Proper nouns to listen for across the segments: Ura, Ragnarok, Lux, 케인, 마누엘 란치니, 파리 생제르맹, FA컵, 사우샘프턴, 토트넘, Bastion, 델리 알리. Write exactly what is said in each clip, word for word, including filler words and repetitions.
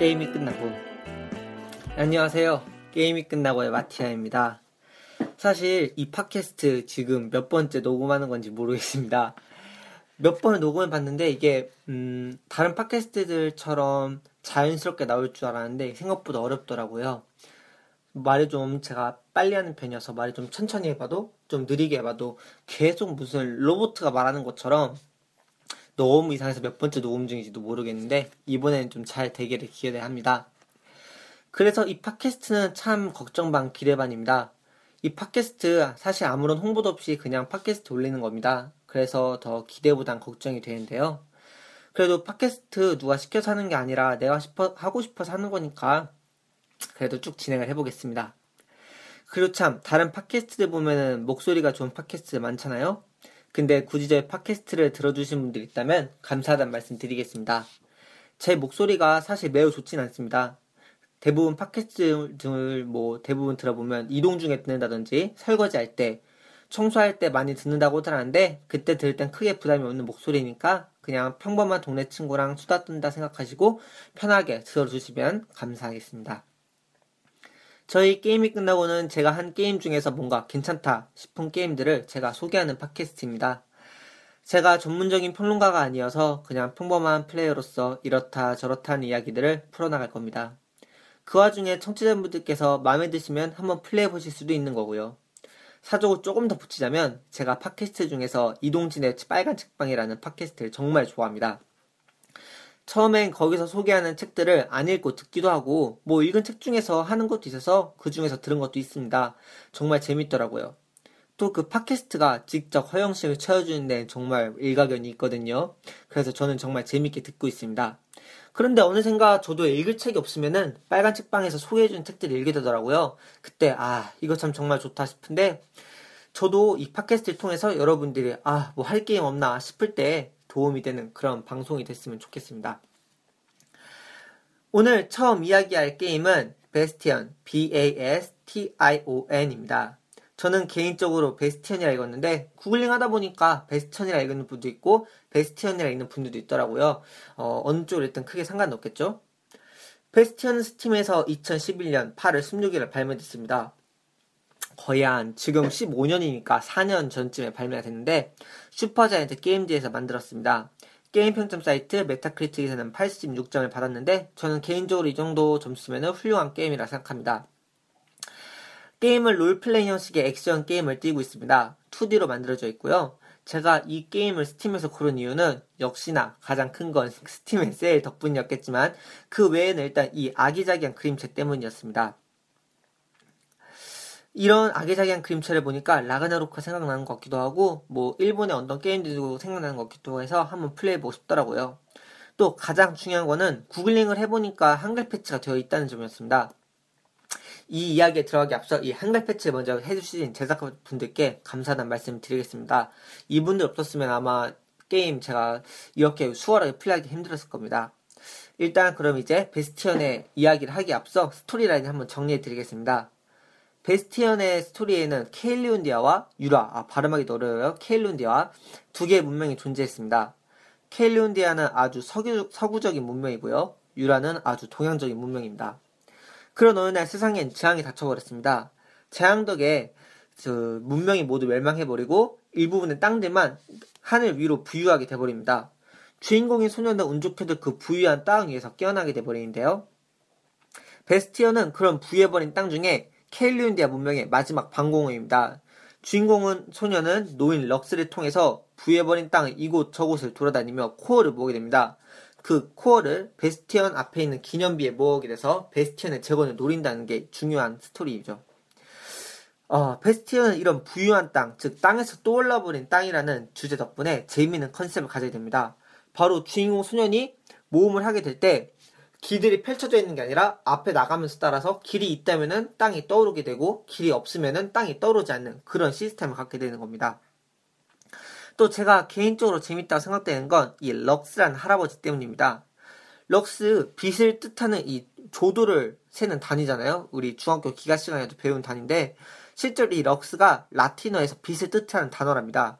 게임이 끝나고. 안녕하세요, 게임이 끝나고의 마티아입니다. 사실 이 팟캐스트 지금 몇 번째 녹음하는 건지 모르겠습니다. 몇 번을 녹음해 봤는데 이게 음, 다른 팟캐스트들처럼 자연스럽게 나올 줄 알았는데 생각보다 어렵더라고요. 말을 좀 제가 빨리 하는 편이어서 말을 좀 천천히 해봐도 좀 느리게 해봐도 계속 무슨 로봇가 말하는 것처럼 너무 이상해서 몇 번째 녹음 중인지도 모르겠는데 이번에는 좀 잘 되기를 기대합니다. 그래서 이 팟캐스트는 참 걱정 반 기대 반입니다. 이 팟캐스트 사실 아무런 홍보도 없이 그냥 팟캐스트 올리는 겁니다. 그래서 더 기대보단 걱정이 되는데요. 그래도 팟캐스트 누가 시켜서 하는 게 아니라 내가 싶어, 하고 싶어서 하는 거니까 그래도 쭉 진행을 해보겠습니다. 그리고 참 다른 팟캐스트들 보면은 목소리가 좋은 팟캐스트들 많잖아요. 근데 굳이 제 팟캐스트를 들어주신 분들 있다면 감사하다는 말씀 드리겠습니다. 제 목소리가 사실 매우 좋진 않습니다. 대부분 팟캐스트를 뭐 대부분 들어보면 이동 중에 듣는다든지 설거지할 때, 청소할 때 많이 듣는다고들 하는데 그때 들을 땐 크게 부담이 없는 목소리니까 그냥 평범한 동네 친구랑 수다 떤다 생각하시고 편하게 들어주시면 감사하겠습니다. 저희 게임이 끝나고는 제가 한 게임 중에서 뭔가 괜찮다 싶은 게임들을 제가 소개하는 팟캐스트입니다. 제가 전문적인 평론가가 아니어서 그냥 평범한 플레이어로서 이렇다 저렇다 하는 이야기들을 풀어나갈 겁니다. 그 와중에 청취자분들께서 마음에 드시면 한번 플레이해보실 수도 있는 거고요. 사적으로 조금 더 붙이자면 제가 팟캐스트 중에서 이동진의 빨간 책방이라는 팟캐스트를 정말 좋아합니다. 처음엔 거기서 소개하는 책들을 안 읽고 듣기도 하고 뭐 읽은 책 중에서 하는 것도 있어서 그 중에서 들은 것도 있습니다. 정말 재밌더라고요. 또 그 팟캐스트가 직접 허영심을 채워주는 데는 정말 일가견이 있거든요. 그래서 저는 정말 재밌게 듣고 있습니다. 그런데 어느샌가 저도 읽을 책이 없으면은 빨간 책방에서 소개해준 책들을 읽게 되더라고요. 그때 아 이거 참 정말 좋다 싶은데 저도 이 팟캐스트를 통해서 여러분들이 아 뭐 할 게임 없나 싶을 때 도움이 되는 그런 방송이 됐으면 좋겠습니다. 오늘 처음 이야기할 게임은 베스티언, 비 에이 에스 티 아이 오 엔입니다. 저는 개인적으로 베스티언이라 읽었는데 구글링 하다 보니까 베스티언이라 읽는 분도 있고 베스티언이라 읽는 분들도 있더라고요. 어, 어느 쪽을 읽든 크게 상관없겠죠? 베스티언은 스팀에서 이천십일년 팔월 십육일에 발매됐습니다. 거의 한 지금 십오년이니까 사년 전쯤에 발매가 됐는데 슈퍼자이언트 게임즈에서 만들었습니다. 게임 평점 사이트 메타크리틱에서는 팔십육점을 받았는데 저는 개인적으로 이 정도 점수면 훌륭한 게임이라 생각합니다. 게임은 롤플레이 형식의 액션 게임을 띄고 있습니다. 투디로 만들어져 있고요. 제가 이 게임을 스팀에서 고른 이유는 역시나 가장 큰 건 스팀의 세일 덕분이었겠지만 그 외에는 일단 이 아기자기한 그림체 때문이었습니다. 이런 아기자기한 그림체를 보니까 라그나로크가 생각나는 것 같기도 하고 뭐 일본의 어떤 게임들도 생각나는 것 같기도 해서 한번 플레이해보고 싶더라고요. 또 가장 중요한 거는 구글링을 해보니까 한글 패치가 되어 있다는 점이었습니다. 이 이야기에 들어가기 앞서 이 한글 패치를 먼저 해주신 제작분들께 감사하다는 말씀을 드리겠습니다. 이분들 없었으면 아마 게임 제가 이렇게 수월하게 플레이하기 힘들었을 겁니다. 일단 그럼 이제 베스티언의 이야기를 하기 앞서 스토리라인을 한번 정리해드리겠습니다. 베스티언의 스토리에는 케일리온디아와 유라, 아 발음하기도 어려워요. 케일리온디아와 두 개의 문명이 존재했습니다. 케일리온디아는 아주 서구, 서구적인 문명이고요. 유라는 아주 동양적인 문명입니다. 그런 어느 날 세상엔 재앙이 닥쳐버렸습니다. 재앙 덕에 그 문명이 모두 멸망해버리고 일부분의 땅들만 하늘 위로 부유하게 돼버립니다. 주인공인 소녀는 운 좋게도 그 부유한 땅 위에서 깨어나게 돼버리는데요. 베스티언은 그런 부유해버린 땅 중에 케일리온디아 문명의 마지막 방공호입니다. 주인공은 소녀는 노인 럭스를 통해서 부유해버린 땅 이곳 저곳을 돌아다니며 코어를 모으게 됩니다. 그 코어를 베스티언 앞에 있는 기념비에 모으게 돼서 베스티언의 재건을 노린다는 게 중요한 스토리이죠. 어, 베스티언은 이런 부유한 땅, 즉 땅에서 떠올라버린 땅이라는 주제 덕분에 재미있는 컨셉을 가져야 됩니다. 바로 주인공 소년이 모험을 하게 될 때 길들이 펼쳐져 있는 게 아니라 앞에 나가면서 따라서 길이 있다면은 땅이 떠오르게 되고 길이 없으면은 땅이 떠오르지 않는 그런 시스템을 갖게 되는 겁니다. 또 제가 개인적으로 재밌다고 생각되는 건 이 럭스라는 할아버지 때문입니다. 럭스, 빛을 뜻하는 이 조도를 세는 단위잖아요. 우리 중학교 기가 시간에도 배운 단위인데 실제로 이 럭스가 라틴어에서 빛을 뜻하는 단어랍니다.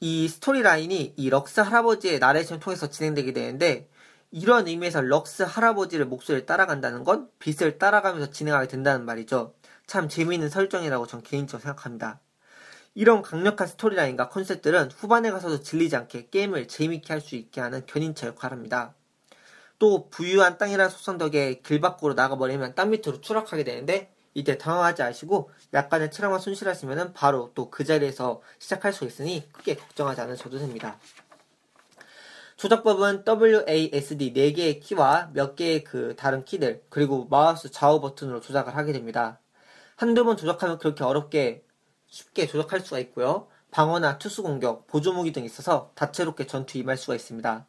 이 스토리 라인이 이 럭스 할아버지의 나레이션을 통해서 진행되게 되는데 이런 의미에서 럭스 할아버지를 목소리를 따라간다는 건 빛을 따라가면서 진행하게 된다는 말이죠. 참 재미있는 설정이라고 전 개인적으로 생각합니다. 이런 강력한 스토리 라인과 컨셉들은 후반에 가서도 질리지 않게 게임을 재미있게 할 수 있게 하는 견인차 역할을 합니다. 또 부유한 땅이라는 속성 덕에 길 밖으로 나가버리면 땅 밑으로 추락하게 되는데 이때 당황하지 마시고 약간의 체력만 손실하시면 바로 또 그 자리에서 시작할 수 있으니 크게 걱정하지 않으셔도 됩니다. 조작법은 더블유 에이 에스 디 네 개의 키와 몇 개의 그 다른 키들 그리고 마우스 좌우 버튼으로 조작을 하게 됩니다. 한두 번 조작하면 그렇게 어렵게 쉽게 조작할 수가 있고요. 방어나 투수 공격, 보조무기 등이 있어서 다채롭게 전투에 임할 수가 있습니다.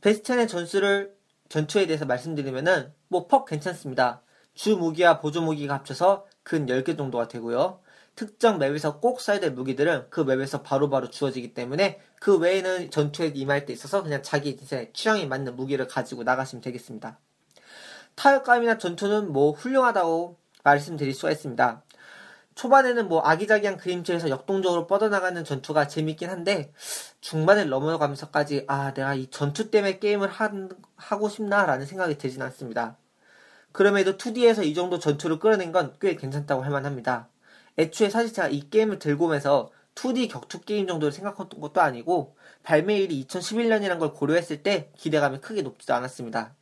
베스티언의 전술을 전투에 대해서 말씀드리면은 뭐 퍽 괜찮습니다. 주 무기와 보조 무기가 합쳐서 근 열 개 정도가 되고요. 특정 맵에서 꼭 써야 될 무기들은 그 맵에서 바로바로 주어지기 때문에 그 외에는 전투에 임할 때 있어서 그냥 자기 인생 취향에 맞는 무기를 가지고 나가시면 되겠습니다. 타격감이나 전투는 뭐 훌륭하다고 말씀드릴 수가 있습니다. 초반에는 뭐 아기자기한 그림체에서 역동적으로 뻗어나가는 전투가 재밌긴 한데 중반을 넘어가면서까지 아 내가 이 전투 때문에 게임을 한, 하고 싶나 라는 생각이 들진 않습니다. 그럼에도 투디에서 이 정도 전투를 끌어낸 건 꽤 괜찮다고 할만합니다. 애초에 사실 제가 이 게임을 들고 오면서 투디 격투 게임 정도를 생각했던 것도 아니고 발매일이 이천십일 년이란 걸 고려했을 때 기대감이 크게 높지도 않았습니다.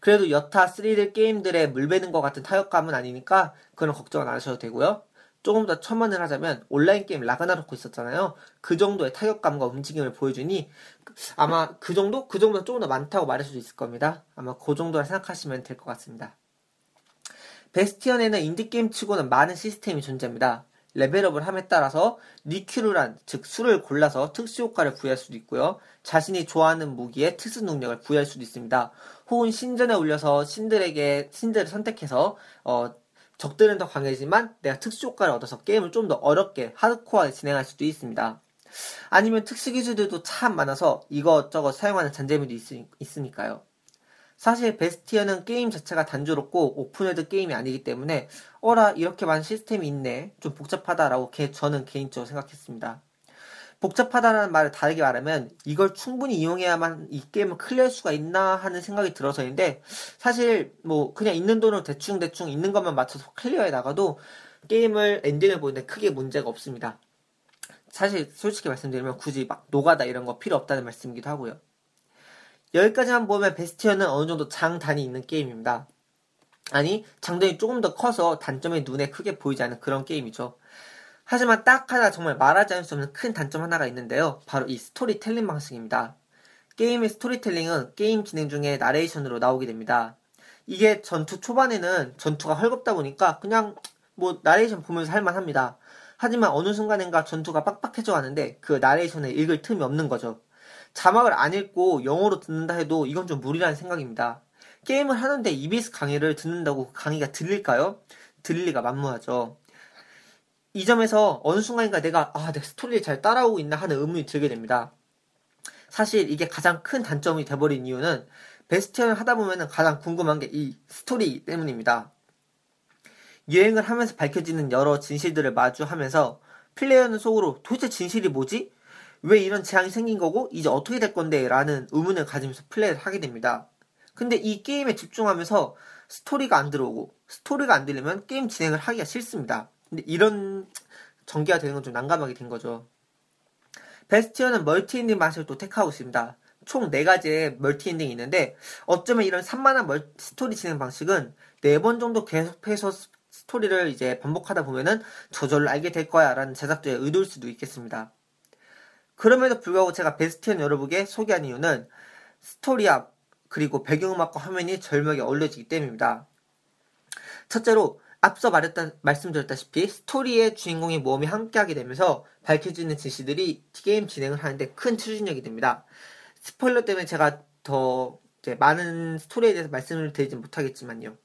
그래도 여타 쓰리디 게임들의 물베는 것 같은 타격감은 아니니까 그런 걱정은 안 하셔도 되고요. 조금 더 첨언을 하자면 온라인 게임 라그나로크 있었잖아요. 그 정도의 타격감과 움직임을 보여주니 아마 그 정도? 그 정도는 조금 더 많다고 말할 수도 있을 겁니다. 아마 그 정도라 생각하시면 될 것 같습니다. 베스티언에는 인디게임치고는 많은 시스템이 존재합니다. 레벨업을 함에 따라서 리큐르란, 즉 수를 골라서 특수효과를 부여할 수도 있고요. 자신이 좋아하는 무기에 특수능력을 부여할 수도 있습니다. 혹은 신전에 올려서 신들에게, 신들을 선택해서 어, 적들은 더 강해지만 내가 특수효과를 얻어서 게임을 좀 더 어렵게 하드코어하게 진행할 수도 있습니다. 아니면 특수기술들도 참 많아서 이것저것 사용하는 잔재미도 있으, 있으니까요. 사실 베스티언은 게임 자체가 단조롭고 오픈월드 게임이 아니기 때문에 어라 이렇게 많은 시스템이 있네 좀 복잡하다라고 개, 저는 개인적으로 생각했습니다. 복잡하다라는 말을 다르게 말하면 이걸 충분히 이용해야만 이 게임을 클리어할 수가 있나 하는 생각이 들어서인데 사실 뭐 그냥 있는 돈으로 대충대충 있는 것만 맞춰서 클리어해 나가도 게임을 엔딩을 보는데 크게 문제가 없습니다. 사실 솔직히 말씀드리면 굳이 막 노가다 이런 거 필요 없다는 말씀이기도 하고요. 여기까지만 보면 베스티언은 어느정도 장단이 있는 게임입니다. 아니 장단이 조금 더 커서 단점이 눈에 크게 보이지 않는 그런 게임이죠. 하지만 딱 하나 정말 말하지 않을 수 없는 큰 단점 하나가 있는데요. 바로 이 스토리텔링 방식입니다. 게임의 스토리텔링은 게임 진행 중에 나레이션으로 나오게 됩니다. 이게 전투 초반에는 전투가 헐겁다 보니까 그냥 뭐 나레이션 보면서 할만합니다. 하지만 어느 순간인가 전투가 빡빡해져 가는데 그 나레이션에 읽을 틈이 없는 거죠. 자막을 안 읽고 영어로 듣는다 해도 이건 좀 무리라는 생각입니다. 게임을 하는데 이비에스 강의를 듣는다고 강의가 들릴까요? 들릴 리가 만무하죠. 이 점에서 어느 순간인가 내가 아, 내 스토리를 잘 따라오고 있나 하는 의문이 들게 됩니다. 사실 이게 가장 큰 단점이 돼버린 이유는 베스티언을 하다보면 가장 궁금한 게 이 스토리 때문입니다. 여행을 하면서 밝혀지는 여러 진실들을 마주하면서 플레이어는 속으로 도대체 진실이 뭐지? 왜 이런 재앙이 생긴 거고 이제 어떻게 될 건데 라는 의문을 가지면서 플레이를 하게 됩니다. 근데 이 게임에 집중하면서 스토리가 안 들어오고 스토리가 안 들리면 게임 진행을 하기가 싫습니다. 근데 이런 전개가 되는 건 좀 난감하게 된 거죠. 베스티언은 멀티엔딩 맛을 또 택하고 있습니다. 총 네 가지의 멀티엔딩이 있는데 어쩌면 이런 산만한 멀, 스토리 진행 방식은 네 번 정도 계속해서 스토리를 이제 반복하다 보면은 저절로 알게 될 거야 라는 제작자의 의도일 수도 있겠습니다. 그럼에도 불구하고 제가 베스티언 여러분께 소개한 이유는 스토리와 그리고 배경음악과 화면이 절묘하게 어울려지기 때문입니다. 첫째로 앞서 말했다, 말씀드렸다시피 스토리의 주인공이 모험이 함께하게 되면서 밝혀지는 진실들이 게임 진행을 하는데 큰 추진력이 됩니다. 스포일러 때문에 제가 더 이제 많은 스토리에 대해서 말씀을 드리진 못하겠지만요.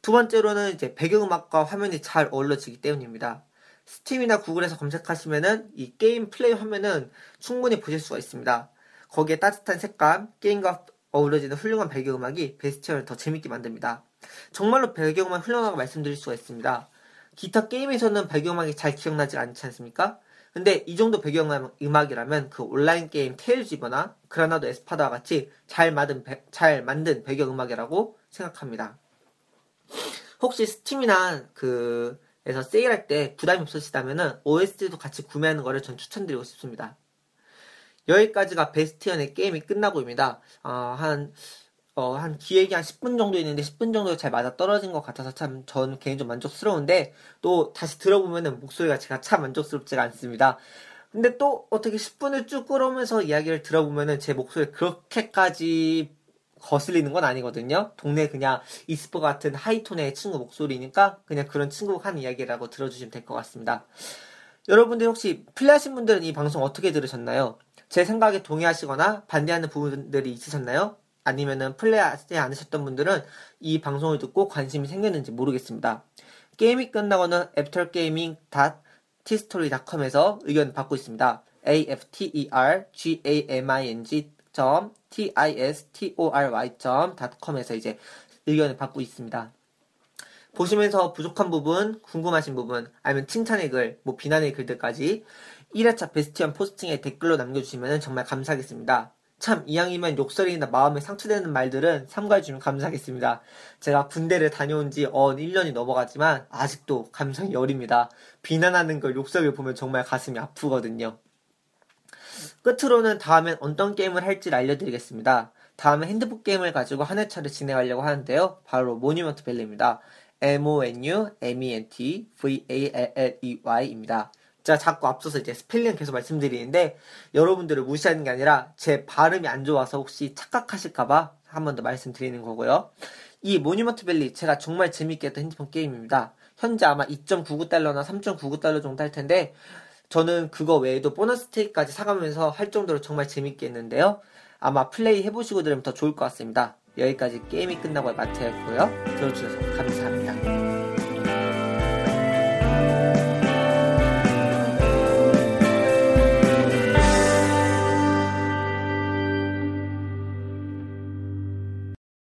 두 번째로는 이제 배경음악과 화면이 잘 어우러지기 때문입니다. 스팀이나 구글에서 검색하시면은 이 게임 플레이 화면은 충분히 보실 수가 있습니다. 거기에 따뜻한 색감, 게임과 어우러지는 훌륭한 배경음악이 베스티언을 더 재밌게 만듭니다. 정말로 배경음악 훌륭하다고 말씀드릴 수가 있습니다. 기타 게임에서는 배경음악이 잘 기억나지 않지 않습니까? 근데 이 정도 배경음악이라면 그 온라인 게임 테일즈이버나 그라나도 에스파다와 같이 잘 만든, 배, 잘 만든 배경음악이라고 생각합니다. 혹시 스팀이나 그 에서 세일할 때 부담이 없으시다면 오에스티도 같이 구매하는 거를 전 추천드리고 싶습니다. 여기까지가 베스티언의 게임이 끝나고입니다. 어, 한, 어, 한 기획이 한 십 분 정도 있는데 십 분 정도 잘 맞아 떨어진 것 같아서 참 전 개인적으로 만족스러운데 또 다시 들어보면 목소리가 제가 참 만족스럽지가 않습니다. 근데 또 어떻게 십 분을 쭉 끌어오면서 이야기를 들어보면 제 목소리 그렇게까지 거슬리는 건 아니거든요. 동네 그냥 이스퍼 같은 하이톤의 친구 목소리니까 그냥 그런 친구 한 이야기라고 들어주시면 될 것 같습니다. 여러분들 혹시 플레이하신 분들은 이 방송 어떻게 들으셨나요? 제 생각에 동의하시거나 반대하는 부분들이 있으셨나요? 아니면은 플레이하지 않으셨던 분들은 이 방송을 듣고 관심이 생겼는지 모르겠습니다. 게임이 끝나고는 애프터게이밍 닷 티스토리 닷 컴에서 의견 받고 있습니다. 에프터게이밍 닷 티스토리 닷 컴에서 이제 의견을 받고 있습니다. 보시면서 부족한 부분, 궁금하신 부분, 아니면 칭찬의 글, 뭐 비난의 글들까지 일 회차 베스티언 포스팅에 댓글로 남겨주시면 정말 감사하겠습니다. 참 이왕이면 욕설이나 마음에 상처되는 말들은 삼가해주면 감사하겠습니다. 제가 군대를 다녀온 지 언 일 년이 넘어갔지만 아직도 감성이 여립니다. 비난하는 걸 욕설을 보면 정말 가슴이 아프거든요. 끝으로는 다음엔 어떤 게임을 할지를 알려드리겠습니다. 다음에 핸드폰 게임을 가지고 한 회차를 진행하려고 하는데요. 바로 모뉴먼트 밸리입니다. 엠 오 엔 유 엠 이 엔 티 브이 에이 엘 엘 이 와이입니다. 제가 자꾸 앞서서 이제 스펠링 계속 말씀드리는데 여러분들을 무시하는 게 아니라 제 발음이 안 좋아서 혹시 착각하실까봐 한 번 더 말씀드리는 거고요. 이 모뉴먼트 밸리 제가 정말 재밌게 했던 핸드폰 게임입니다. 현재 아마 이 점 구구 달러나 삼 점 구구 달러 정도 할 텐데 저는 그거 외에도 보너스 테이프까지 사가면서 할 정도로 정말 재밌게 했는데요. 아마 플레이 해보시고 들으면 더 좋을 것 같습니다. 여기까지 게임이 끝나고 마치겠고요. 들어주셔서 감사합니다.